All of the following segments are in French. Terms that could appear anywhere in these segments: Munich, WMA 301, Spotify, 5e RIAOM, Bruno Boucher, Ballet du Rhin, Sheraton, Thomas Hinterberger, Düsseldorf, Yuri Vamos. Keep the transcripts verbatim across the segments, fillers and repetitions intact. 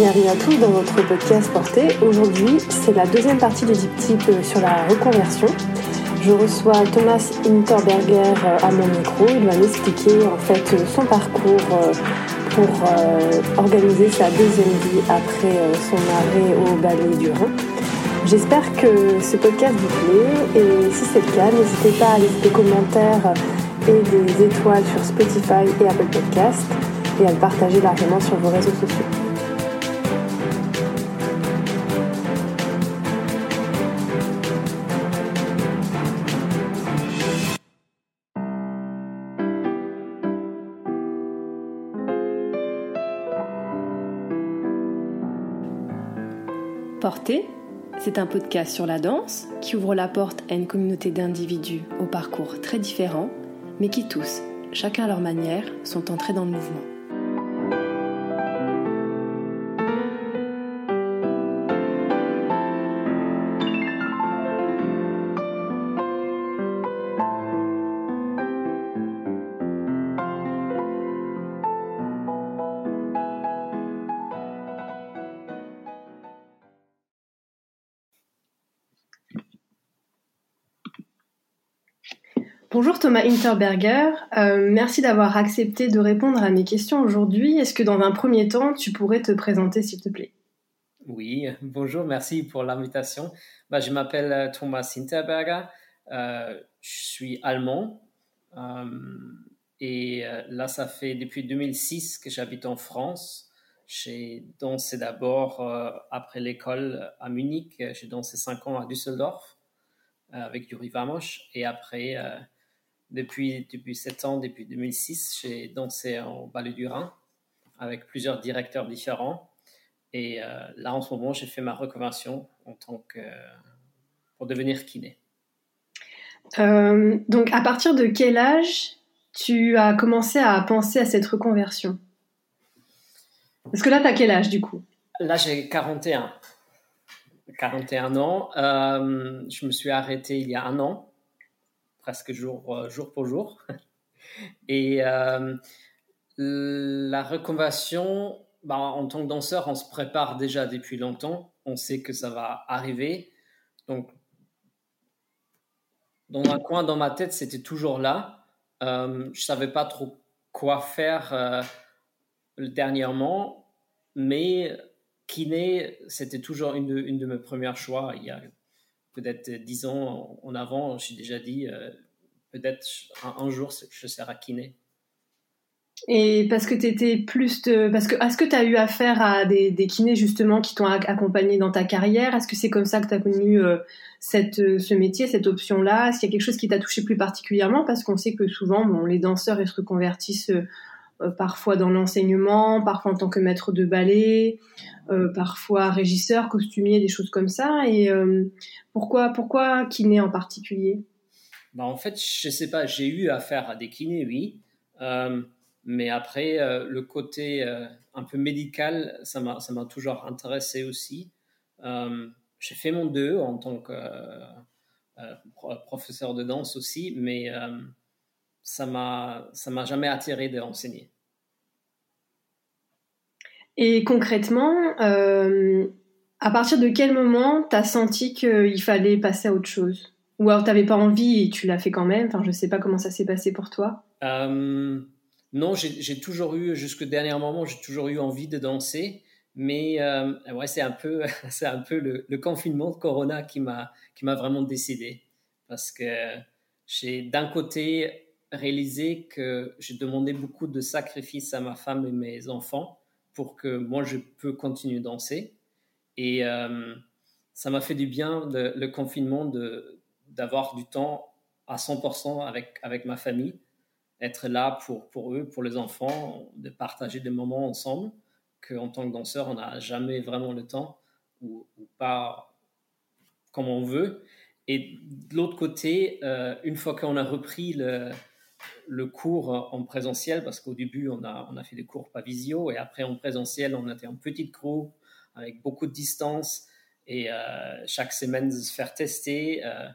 Bienvenue à tous dans notre podcast Portée. Aujourd'hui, c'est la deuxième partie du diptyque sur la reconversion. Je reçois Thomas Hinterberger à mon micro. Il va m'expliquer en fait son parcours pour organiser sa deuxième vie après son arrêt au Ballet du Rhin. J'espère que ce podcast vous plaît et si c'est le cas, n'hésitez pas à laisser des commentaires et des étoiles sur Spotify et Apple Podcast et à le partager largement sur vos réseaux sociaux. Portée, c'est un podcast sur la danse qui ouvre la porte à une communauté d'individus au parcours très différent, mais qui tous, chacun à leur manière, sont entrés dans le mouvement. Bonjour Thomas Hinterberger, euh, merci d'avoir accepté de répondre à mes questions aujourd'hui. Est-ce que dans un premier temps, tu pourrais te présenter s'il te plaît? Oui, bonjour, merci pour l'invitation. Bah, je m'appelle Thomas Hinterberger, euh, je suis allemand euh, et euh, là ça fait depuis deux mille six que j'habite en France. J'ai dansé d'abord euh, après l'école à Munich, j'ai dansé cinq ans à Düsseldorf euh, avec Yuri Vamos et après... Euh, Depuis, depuis sept ans, depuis deux mille six, j'ai dansé au Ballet du Rhin avec plusieurs directeurs différents. Et euh, là, en ce moment, j'ai fait ma reconversion en tant que, euh, pour devenir kiné. Euh, donc, à partir de quel âge tu as commencé à penser à cette reconversion? Parce que là, tu as quel âge du coup? Là, j'ai quarante et un. quarante et un ans. Euh, je me suis arrêté il y a un an. Presque jour, jour pour jour. Et euh, la reconversion, bah, en tant que danseur, on se prépare déjà depuis longtemps. On sait que ça va arriver. Donc, dans un coin, dans ma tête, c'était toujours là. Euh, je ne savais pas trop quoi faire euh, dernièrement, mais kiné, c'était toujours une de, une de mes premières choix. Il y a peut-être dix ans en avant, je suis déjà dit, euh, peut-être un, un jour, je serai kiné. Et parce que tu étais plus de... Parce que, est-ce que tu as eu affaire à des, des kinés, justement, qui t'ont accompagné dans ta carrière? Est-ce que c'est comme ça que tu as connu euh, cette, euh, ce métier, cette option-là? Est-ce qu'il y a quelque chose qui t'a touché plus particulièrement? Parce qu'on sait que souvent, bon, les danseurs, ils se reconvertissent euh, euh, parfois dans l'enseignement, parfois en tant que maître de ballet... Euh, parfois régisseur, costumier, des choses comme ça. Et euh, pourquoi, pourquoi kiné en particulier? Bah en fait, je ne sais pas, j'ai eu affaire à des kinés, oui. Euh, mais après, euh, le côté euh, un peu médical, ça m'a, ça m'a toujours intéressé aussi. Euh, j'ai fait mon deux en tant que euh, euh, professeur de danse aussi, mais euh, ça ne m'a, ça m'a jamais attiré d'enseigner. Et concrètement, euh, à partir de quel moment tu as senti qu'il fallait passer à autre chose? Ou alors tu n'avais pas envie et tu l'as fait quand même? Enfin, je ne sais pas comment ça s'est passé pour toi. Euh, non, j'ai, j'ai toujours eu, jusqu'au dernier moment, j'ai toujours eu envie de danser. Mais euh, ouais, c'est un peu, c'est un peu le, le confinement de Corona qui m'a, qui m'a vraiment décidé. Parce que j'ai d'un côté réalisé que j'ai demandé beaucoup de sacrifices à ma femme et mes enfants pour que moi, je peux continuer à danser. Et euh, ça m'a fait du bien, de, le confinement, de, d'avoir du temps à cent pour cent avec, avec ma famille, être là pour, pour eux, pour les enfants, de partager des moments ensemble, qu'en tant que danseur, on n'a jamais vraiment le temps, ou, ou pas comme on veut. Et de l'autre côté, euh, une fois qu'on a repris le... le cours en présentiel, parce qu'au début, on a, on a fait des cours par visio, et après, en présentiel, on était en petite groupe, avec beaucoup de distance, et euh, chaque semaine, se faire tester. Euh,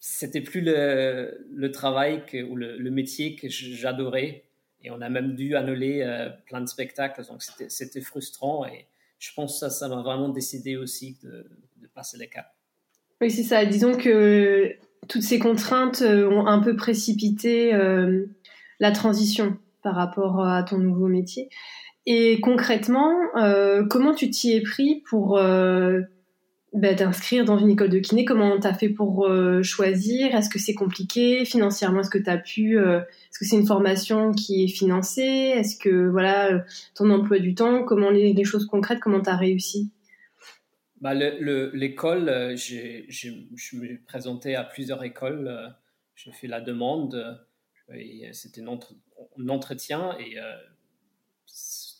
c'était plus le, le travail que, ou le, le métier que j'adorais, et on a même dû annuler euh, plein de spectacles, donc c'était, c'était frustrant, et je pense que ça, ça m'a vraiment décidé aussi de, de passer le cap. Oui, c'est ça. Disons que toutes ces contraintes ont un peu précipité euh, la transition par rapport à ton nouveau métier. Et concrètement, euh, comment tu t'y es pris pour euh, bah, t'inscrire dans une école de kiné? Comment t'as fait pour euh, choisir? Est-ce que c'est compliqué financièrement? Est-ce que t'as pu euh, Est-ce que c'est une formation qui est financée? Est-ce que voilà ton emploi du temps? Comment les, les choses concrètes? Comment t'as réussi? Bah, le, le, l'école, j'ai, j'ai, je me suis présenté à plusieurs écoles. J'ai fait la demande. Et c'était un entretien et euh,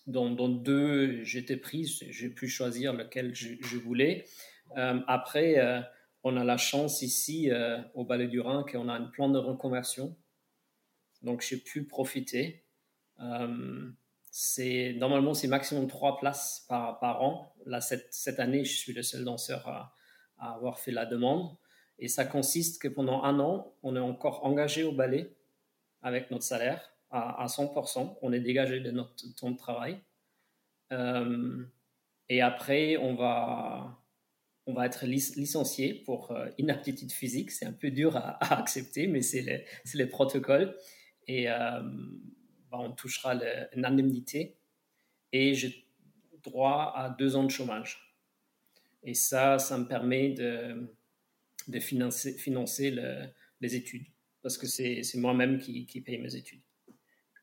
dans, dans deux, j'étais prise, j'ai pu choisir lequel je, je voulais. Euh, après, euh, on a la chance ici euh, au Ballet du Rhin qu'on a un plan de reconversion, donc j'ai pu profiter. Euh, c'est, normalement, c'est maximum trois places par, par an. Là, cette, cette année, je suis le seul danseur à, à avoir fait la demande. Et ça consiste que pendant un an, on est encore engagé au ballet avec notre salaire à cent pour cent, on est dégagé de notre temps de travail. Euh, et après, on va, on va être lic- licencié pour euh, inaptitude physique. C'est un peu dur à, à accepter, mais c'est les, c'est les protocoles. Et euh, bah, on touchera le, une indemnité. Et j'ai droit à deux ans de chômage. Et ça, ça me permet de, de financer, financer le, les études. Parce que c'est, c'est moi-même qui, qui paye mes études.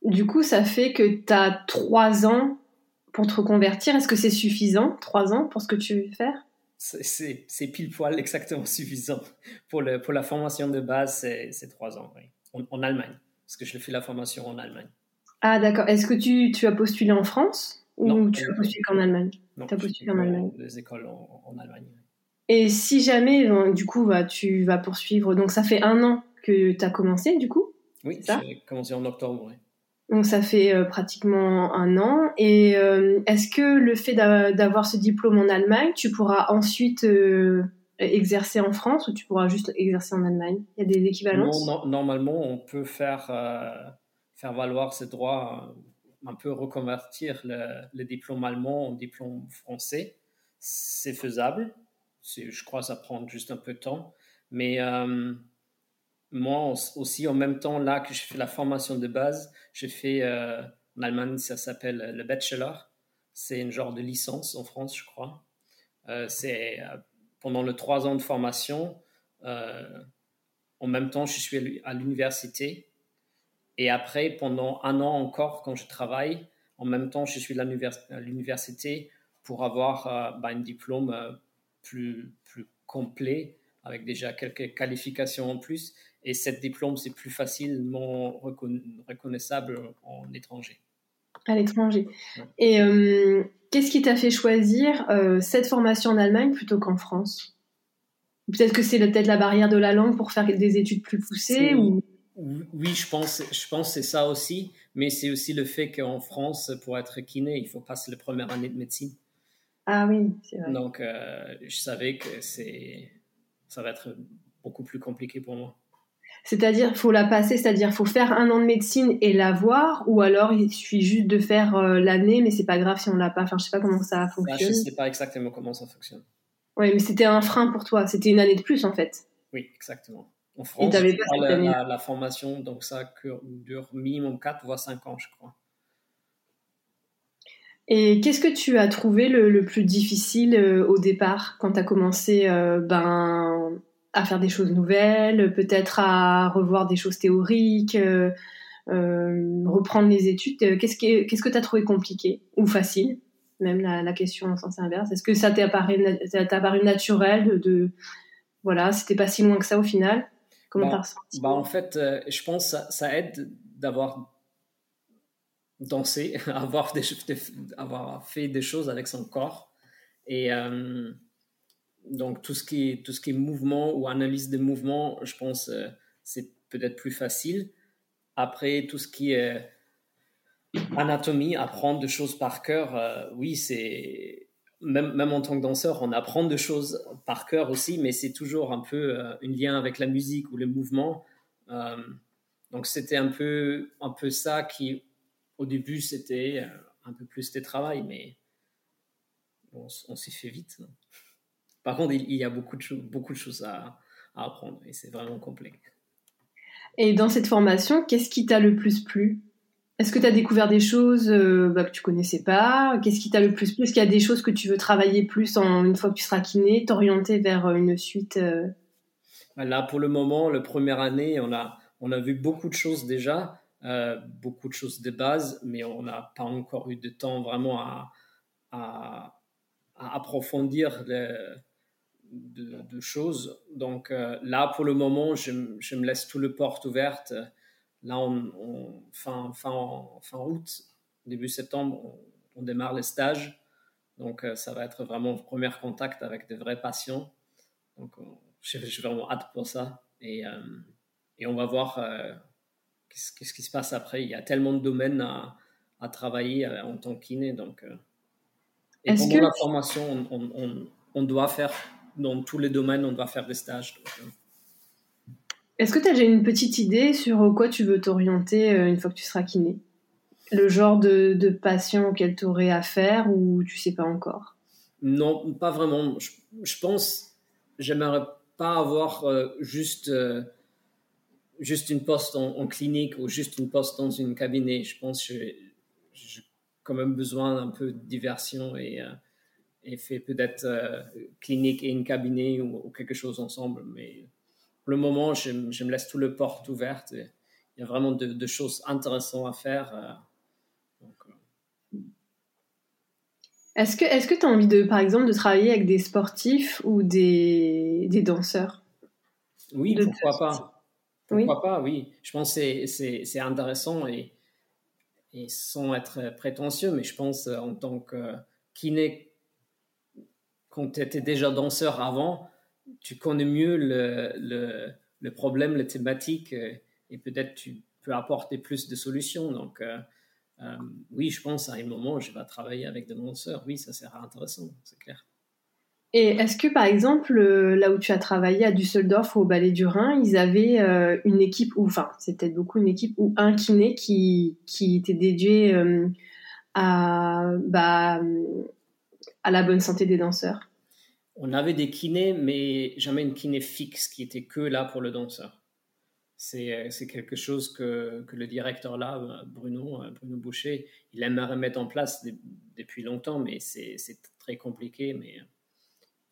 Du coup, ça fait que tu as trois ans pour te reconvertir. Est-ce que c'est suffisant, trois ans, pour ce que tu veux faire? C'est, c'est, c'est pile poil exactement suffisant. Pour, le, pour la formation de base, c'est, c'est trois ans, oui. En, en Allemagne, parce que je fais la formation en Allemagne. Ah, d'accord. Est-ce que tu, tu as postulé en France ou non, tu as postulé qu'en Allemagne? Non, tu as postulé en Allemagne. Des écoles en, en Allemagne. Et si jamais, donc, du coup, bah, tu vas poursuivre. Donc, ça fait un an que tu as commencé, du coup? Oui, j'ai commencé en octobre, oui. Donc, ça fait euh, pratiquement un an. Et euh, est-ce que le fait d'a- d'avoir ce diplôme en Allemagne, tu pourras ensuite euh, exercer en France ou tu pourras juste exercer en Allemagne? Il y a des équivalences? Non, no- normalement, on peut faire, euh, faire valoir ce droit, euh, un peu reconvertir le, le diplôme allemand en diplôme français. C'est faisable. C'est, je crois que ça prend juste un peu de temps. Mais... Euh, moi aussi, en même temps, là que je fais la formation de base, j'ai fait, euh, en Allemagne, ça s'appelle le bachelor. C'est un genre de licence en France, je crois. Euh, c'est euh, pendant les trois ans de formation, euh, en même temps, je suis à l'université. Et après, pendant un an encore, quand je travaille, en même temps, je suis à l'université pour avoir euh, bah, un diplôme euh, plus, plus complet, avec déjà quelques qualifications en plus. Et ce diplôme, c'est plus facilement reconna- reconnaissable en étranger. À l'étranger. Ouais. Et euh, qu'est-ce qui t'a fait choisir euh, cette formation en Allemagne plutôt qu'en France? Peut-être que c'est peut-être la barrière de la langue pour faire des études plus poussées ou... Oui, je pense, je pense que c'est ça aussi. Mais c'est aussi le fait qu'en France, pour être kiné, il faut passer la première année de médecine. Ah oui, c'est vrai. Donc, euh, je savais que c'est... ça va être beaucoup plus compliqué pour moi. C'est-à-dire, il faut la passer, c'est-à-dire, il faut faire un an de médecine et l'avoir, ou alors il suffit juste de faire euh, l'année, mais c'est pas grave si on l'a pas. Enfin, je sais pas comment ça fonctionne. Bah, je sais pas exactement comment ça fonctionne. Oui, mais c'était un frein pour toi. C'était une année de plus, en fait. Oui, exactement. En France, tu pas la, la, la formation, donc ça dure minimum quatre voire cinq ans, je crois. Et qu'est-ce que tu as trouvé le, le plus difficile euh, au départ, quand tu as commencé euh, ben, à faire des choses nouvelles, peut-être à revoir des choses théoriques, euh, euh, reprendre les études? euh, Qu'est-ce que qu'est-ce que tu as trouvé compliqué ou facile? Même la, la question en sens inverse. Est-ce que ça t'est apparu, ça t'est apparu naturel de, de voilà, c'était pas si loin que ça au final? Comment bah, t'as ressenti? Bah en fait, euh, je pense que ça, ça aide d'avoir danser, avoir, des, avoir fait des choses avec son corps. Et euh, donc, tout ce, qui est, tout ce qui est mouvement ou analyse de mouvement, je pense euh, c'est peut-être plus facile. Après, tout ce qui est anatomie, apprendre des choses par cœur, euh, oui, c'est... Même, même en tant que danseur, on apprend des choses par cœur aussi, mais c'est toujours un peu euh, un lien avec la musique ou le mouvement. Euh, donc, c'était un peu, un peu ça qui... Au début, c'était un peu plus des travail, mais bon, on s'y fait vite. Non. Par contre, il y a beaucoup de, cho- beaucoup de choses à, à apprendre et c'est vraiment complexe. Et dans cette formation, qu'est-ce qui t'a le plus plu ? Est-ce que tu as découvert des choses euh, bah, que tu connaissais pas ? Qu'est-ce qui t'a le plus plu ? Est-ce qu'il y a des choses que tu veux travailler plus en, une fois que tu seras kiné, t'orienter vers une suite euh... Là, pour le moment, la première année, on a, on a vu beaucoup de choses déjà, euh, beaucoup de choses de base, mais on n'a pas encore eu de temps vraiment à, à, à approfondir les, de, de choses. Donc euh, là, pour le moment, je, je me laisse toutes les portes ouvertes. Là, on, on, fin, fin, fin août, début septembre, on, on démarre les stages. Donc, euh, ça va être vraiment le premier contact avec de vrais patients. Donc, on, j'ai, j'ai vraiment hâte pour ça. Et, euh, et on va voir euh, qu'est-ce, qu'est-ce qui se passe après. Il y a tellement de domaines à, à travailler euh, en tant que kiné. Donc, euh, et Est-ce pendant que... la formation, on, on, on doit faire, dans tous les domaines, on doit faire des stages. Donc, euh, Est-ce que tu as déjà une petite idée sur quoi tu veux t'orienter une fois que tu seras kiné ? Le genre de, de patient auquel tu aurais affaire ou tu ne sais pas encore ? Non, pas vraiment. Je, je pense que je n'aimerais pas avoir euh, juste, euh, juste une poste en, en clinique ou juste une poste dans un cabinet. Je pense que j'ai, j'ai quand même besoin d'un peu de diversion et, euh, et fait peut-être euh, clinique et un cabinet ou, ou quelque chose ensemble, mais... le moment, je, je me laisse toutes les portes ouvertes. Et il y a vraiment de, de choses intéressantes à faire. Donc, euh... Est-ce que, est-ce que tu as envie, de, par exemple, de travailler avec des sportifs ou des, des danseurs ? Oui, de pourquoi pas. Pourquoi oui. pas, oui. Je pense que c'est, c'est, c'est intéressant et, et sans être prétentieux, mais je pense en tant que kiné, quand tu étais déjà danseur avant, tu connais mieux le, le, le problème, la thématique, et peut-être tu peux apporter plus de solutions. Donc, euh, euh, oui, je pense à un moment, je vais travailler avec des danseurs. Oui, ça sera intéressant, c'est clair. Et est-ce que, par exemple, là où tu as travaillé à Düsseldorf ou au Ballet du Rhin, ils avaient euh, une équipe, ou enfin, c'est peut-être beaucoup une équipe, ou un kiné qui, qui était dédié euh, à, bah, à la bonne santé des danseurs ? On avait des kinés, mais jamais une kiné fixe qui était que là pour le danseur. C'est, c'est quelque chose que, que le directeur là, Bruno, Bruno Boucher, il aimerait mettre en place de, depuis longtemps, mais c'est, c'est très compliqué. Mais,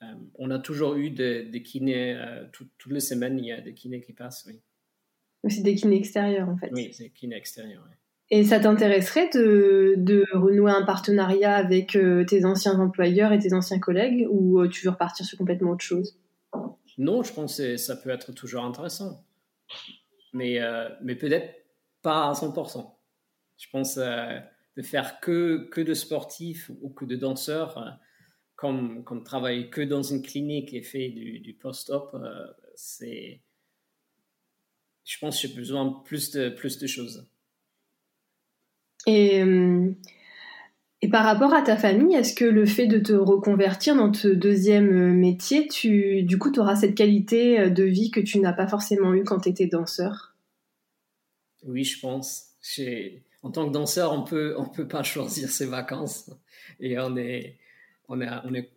euh, on a toujours eu des de kinés, euh, tout, toutes les semaines, il y a des kinés qui passent, oui. C'est des kinés extérieurs, en fait. Oui, c'est des kinés extérieurs, oui. Et ça t'intéresserait de, de renouer un partenariat avec euh, tes anciens employeurs et tes anciens collègues ou euh, tu veux repartir sur complètement autre chose ? Non, je pense que ça peut être toujours intéressant. Mais, euh, mais peut-être pas à cent pour cent. Je pense euh, de faire que, que de sportifs ou que de danseurs, euh, comme, comme travailler que dans une clinique et faire du, du post-op, euh, c'est... je pense que j'ai besoin de plus de, plus de choses. Et, et par rapport à ta famille, est-ce que le fait de te reconvertir dans ce deuxième métier, tu, du coup, tu auras cette qualité de vie que tu n'as pas forcément eue quand tu étais danseur ? Oui, je pense. J'ai... En tant que danseur, on peut, on peut pas choisir ses vacances. Et on est, on est, on est,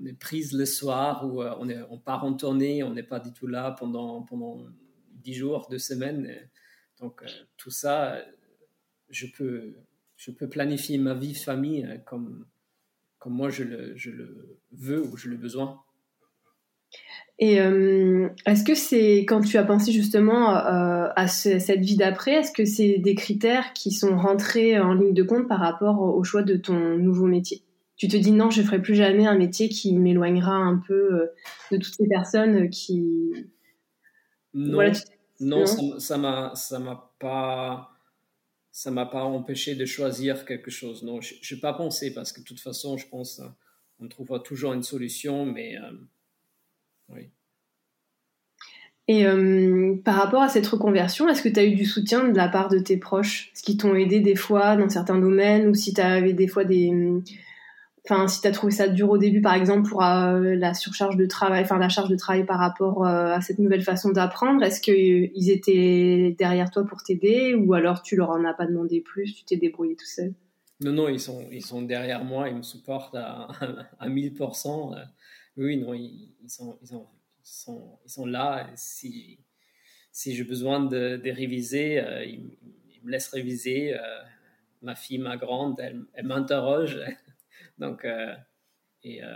on est prise le soir ou on, est, on part en tournée, on n'est pas du tout là pendant, pendant dix jours, deux semaines. Donc, tout ça... Je peux, je peux planifier ma vie famille comme, comme moi je le, je le veux ou je l'ai besoin. Et euh, est-ce que c'est, quand tu as pensé justement euh, à ce, cette vie d'après, est-ce que c'est des critères qui sont rentrés en ligne de compte par rapport au choix de ton nouveau métier ? Tu te dis non, je ne ferai plus jamais un métier qui m'éloignera un peu de toutes ces personnes qui... Non, voilà, tu... non, non. ça ne m'a, ça m'a pas... ça ne m'a pas empêché de choisir quelque chose. Non, je n'ai pas pensé parce que de toute façon, je pense qu'on trouvera toujours une solution, mais euh, oui. Et euh, par rapport à cette reconversion, est-ce que tu as eu du soutien de la part de tes proches ? Est-ce qu'ils t'ont aidé des fois dans certains domaines ou si tu avais des fois des, Enfin, si tu as trouvé ça dur au début, par exemple, pour euh, la surcharge de travail, enfin la charge de travail par rapport euh, à cette nouvelle façon d'apprendre, est-ce qu'ils étaient derrière toi pour t'aider, ou alors tu leur en as pas demandé plus, tu t'es débrouillé tout seul? Non, non, ils sont, ils sont derrière moi, ils me supportent à, à, à mille pour cent. Oui, non, ils, ils, sont, ils, sont, ils, sont, ils sont là. Si, si j'ai besoin de, de réviser, euh, ils, ils me laissent réviser. Euh, ma fille, ma grande, elle, elle m'interroge. Donc, euh, et, euh,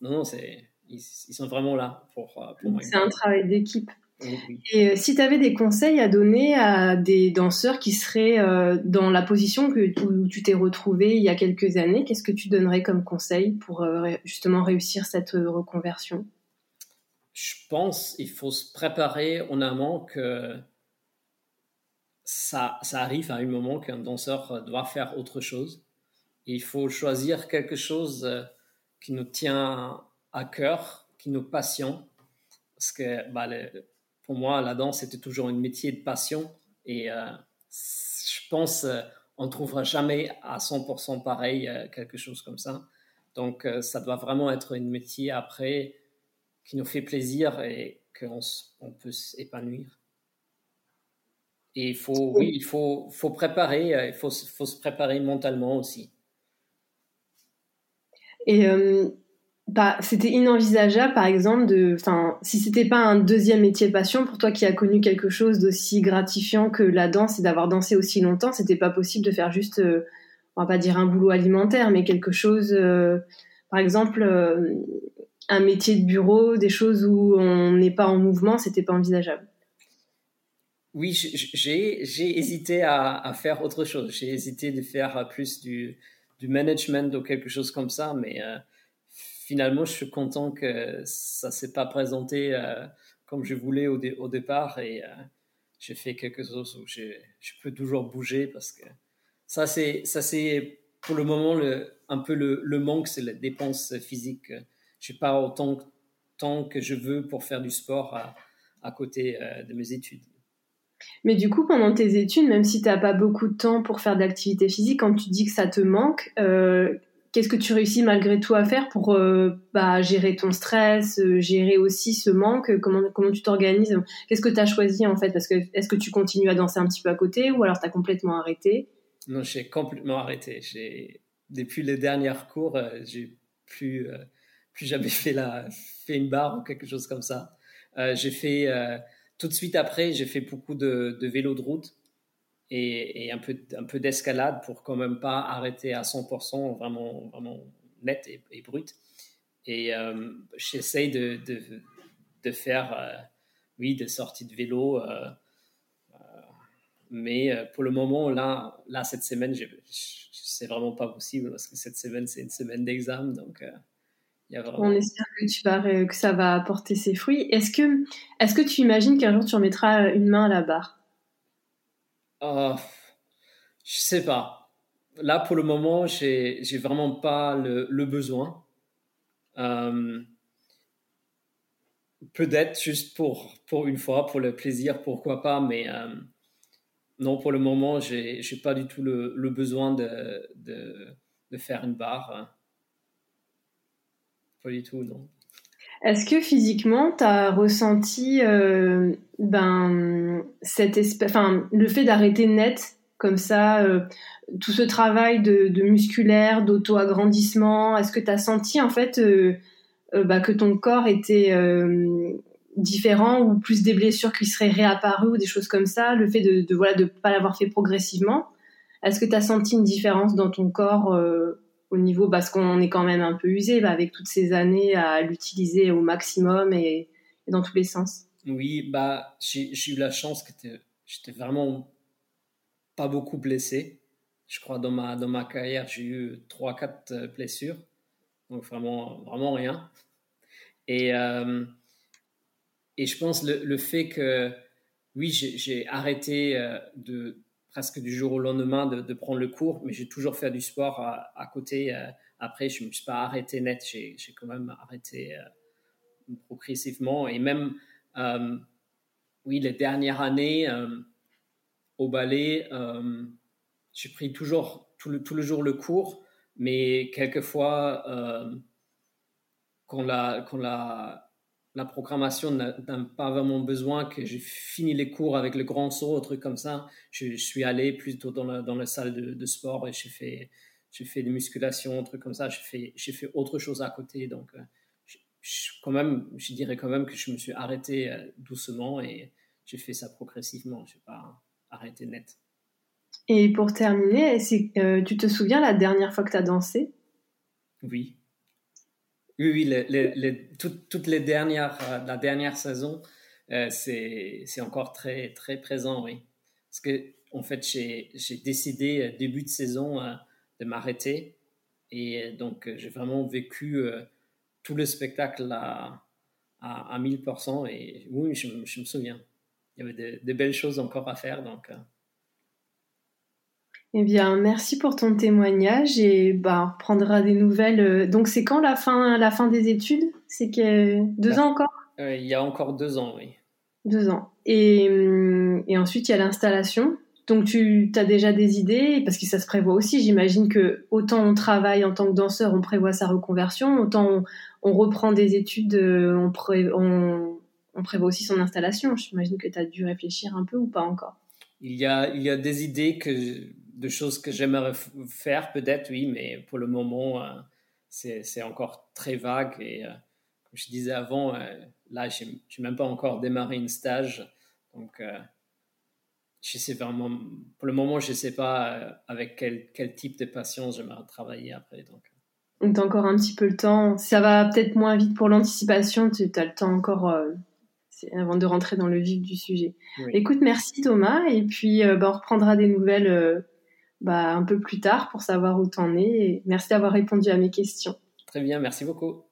non, non, c'est, ils, ils sont vraiment là pour, pour moi. C'est un travail d'équipe. Oui. Et euh, si tu avais des conseils à donner à des danseurs qui seraient euh, dans la position que tu, où tu t'es retrouvée il y a quelques années, qu'est-ce que tu donnerais comme conseil pour euh, justement réussir cette euh, reconversion? Je pense qu'il faut se préparer en amont que ça, ça arrive à un moment qu'un danseur doit faire autre chose. Il faut choisir quelque chose qui nous tient à cœur, qui nous passionne, parce que bah, le, pour moi, la danse, c'était toujours un métier de passion. Et euh, je pense euh, on ne trouvera jamais à cent pour cent pareil euh, quelque chose comme ça. Donc, euh, ça doit vraiment être un métier après qui nous fait plaisir et qu'on on peut s'épanouir. Et il faut, oui, il faut, faut préparer, euh, il faut, faut se préparer mentalement aussi. Et... Euh... Bah, c'était inenvisageable, par exemple, de, enfin, si c'était pas un deuxième métier passion pour toi qui a connu quelque chose d'aussi gratifiant que la danse et d'avoir dansé aussi longtemps, c'était pas possible de faire juste, euh, on va pas dire un boulot alimentaire, mais quelque chose, euh, par exemple, euh, un métier de bureau, des choses où on n'est pas en mouvement, c'était pas envisageable. Oui, j'ai, j'ai hésité à, à faire autre chose. J'ai hésité de faire plus du, du management ou quelque chose comme ça, mais. Euh... Finalement, je suis content que ça ne s'est pas présenté euh, comme je voulais au, dé- au départ et euh, j'ai fait quelque chose où je, je peux toujours bouger parce que ça, c'est, ça, c'est pour le moment le, un peu le, le manque, c'est la dépense physique. Je n'ai pas autant de temps que je veux pour faire du sport à, à côté euh, de mes études. Mais du coup, pendant tes études, même si tu n'as pas beaucoup de temps pour faire de l'activité physique, quand tu dis que ça te manque... Euh... Qu'est-ce que tu réussis malgré tout à faire pour euh, bah, gérer ton stress, euh, gérer aussi ce manque, comment, comment tu t'organises? Qu'est-ce que tu as choisi en fait? Parce que, est-ce que tu continues à danser un petit peu à côté ou alors tu as complètement arrêté? Non, j'ai complètement arrêté. J'ai... Depuis les derniers cours, euh, j'ai plus, euh, plus jamais fait, la... fait une barre ou quelque chose comme ça. Euh, j'ai fait, euh, tout de suite après, j'ai fait beaucoup de, de vélo de route. Et, et un peu, un peu d'escalade pour quand même pas arrêter à cent pour cent vraiment, vraiment net et, et brut. Et euh, j'essaye de, de, de faire, euh, oui, des sorties de vélo. Euh, euh, mais euh, pour le moment, là, là cette semaine, je, je, c'est vraiment pas possible parce que cette semaine, c'est une semaine d'examen. Donc, euh, y a vraiment... On espère que, tu vas, euh, que ça va apporter ses fruits. Est-ce que, est-ce que tu imagines qu'un jour, tu remettras une main à la barre ? Oh, je sais pas. Là, pour le moment, j'ai, j'ai vraiment pas le, le besoin. Euh, peut-être juste pour, pour une fois, pour le plaisir, pourquoi pas. Mais euh, non, pour le moment, j'ai, j'ai pas du tout le, le besoin de, de, de faire une barre. Pas du tout, non. Est-ce que physiquement, tu as ressenti euh, ben, cette espèce, enfin, le fait d'arrêter net, comme ça, euh, tout ce travail de, de musculaire, d'auto-agrandissement, est-ce que tu as senti en fait euh, euh, bah, que ton corps était euh, différent ou plus des blessures qui seraient réapparues ou des choses comme ça, le fait de ne voilà, de pas l'avoir fait progressivement? Est-ce que tu as senti une différence dans ton corps euh, au niveau, parce qu'on est quand même un peu usé bah, avec toutes ces années à l'utiliser au maximum et, et dans tous les sens? Oui, bah, j'ai, j'ai eu la chance que j'étais vraiment pas beaucoup blessé. Je crois dans ma, dans ma carrière, j'ai eu trois quatre blessures. Donc vraiment, vraiment rien. Et, euh, et je pense le, le fait que, oui, j'ai, j'ai arrêté de... presque du jour au lendemain de, de prendre le cours, mais j'ai toujours fait du sport à, à côté. Euh, après, je ne me suis pas arrêté net, j'ai, j'ai quand même arrêté euh, progressivement. Et même, euh, oui, les dernières années, euh, au ballet, euh, j'ai pris toujours tout le, tout le jour le cours, Mais quelquefois, euh, quand, la, quand la, la programmation n'a, n'a pas vraiment besoin, que j'ai fini les cours avec le grand saut, un truc comme ça, je, je suis allé plutôt dans la, dans la salle de, de sport et j'ai fait, j'ai fait des musculations, un truc comme ça, j'ai fait, j'ai fait autre chose à côté. Donc, je, je, quand même, je dirais quand même que je me suis arrêté doucement et j'ai fait ça progressivement, je n'ai pas arrêté net. Et pour terminer, c'est, euh, tu te souviens la dernière fois que tu as dansé ? Oui. Oui, oui, les, les, les, toutes, toutes les dernières, la dernière saison, euh, c'est, c'est encore très, très présent, oui. Parce que, en fait, j'ai, j'ai décidé, début de saison, euh, de m'arrêter. Et donc, j'ai vraiment vécu euh, tout le spectacle à, à, à mille pour cent. Et oui, je, je me souviens. Il y avait de, de belles choses encore à faire, donc... Euh, Eh bien, merci pour ton témoignage et bah, on reprendra des nouvelles. Donc, c'est quand la fin, la fin des études ? C'est que deux bah, ans encore ? euh, Il y a encore deux ans, oui. Deux ans. Et, et ensuite, il y a l'installation. Donc, tu as déjà des idées, parce que ça se prévoit aussi. J'imagine que autant on travaille en tant que danseur, on prévoit sa reconversion, autant on, on reprend des études, on, pré, on, on prévoit aussi son installation. J'imagine que tu as dû réfléchir un peu ou pas encore. Il y a, il y a des idées que... Je... de choses que j'aimerais faire, peut-être, oui, mais pour le moment, euh, c'est, c'est encore très vague. Et euh, comme je disais avant, euh, là, je n'ai même pas encore démarré une stage. Donc, euh, je sais vraiment, pour le moment, je ne sais pas euh, avec quel, quel type de patient j'aimerais travailler après. Donc, tu as encore un petit peu le temps. Ça va peut-être moins vite pour l'anticipation. Tu as le temps encore... Euh... avant de rentrer dans le vif du sujet. Oui. Écoute, merci Thomas, et puis euh, bah, on reprendra des nouvelles euh, bah, un peu plus tard pour savoir où t'en es. Et merci d'avoir répondu à mes questions. Très bien, merci beaucoup.